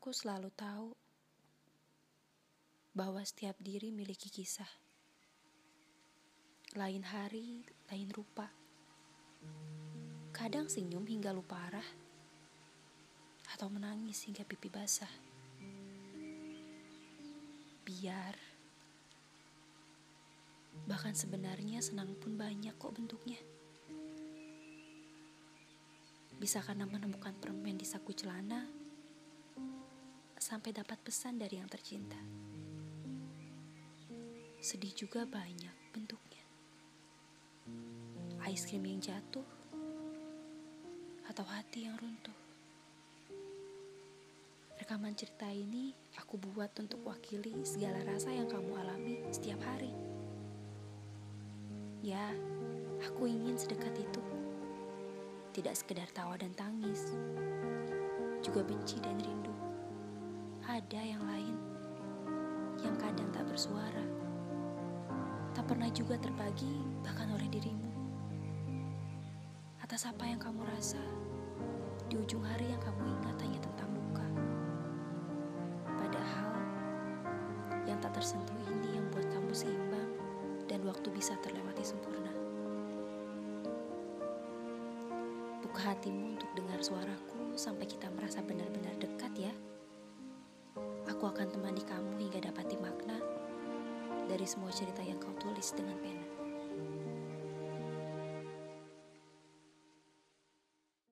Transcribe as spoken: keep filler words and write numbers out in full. Aku selalu tahu bahwa setiap diri miliki kisah. Lain hari, lain rupa. Kadang senyum hingga lupa arah, atau menangis hingga pipi basah. Biar, bahkan sebenarnya senang pun banyak kok bentuknya. Bisa karena menemukan permen di saku celana, sampai dapat pesan dari yang tercinta. Sedih juga banyak bentuknya. Ais krim yang jatuh, atau hati yang runtuh. Rekaman cerita ini aku buat untuk wakili segala rasa yang kamu alami setiap hari. Ya, aku ingin sedekat itu. Tidak sekedar tawa dan tangis, juga benci dan rindu. Ada yang lain, yang kadang tak bersuara, tak pernah juga terbagi bahkan oleh dirimu. Atas apa yang kamu rasa, di ujung hari yang kamu ingat hanya tentang luka. Padahal, yang tak tersentuh ini yang buat kamu seimbang dan waktu bisa terlewati sempurna. Buka hatimu untuk dengar suaraku sampai kita merasa benar-benar dekat ya. Aku akan temani kamu hingga dapati makna dari semua cerita yang kau tulis dengan pena.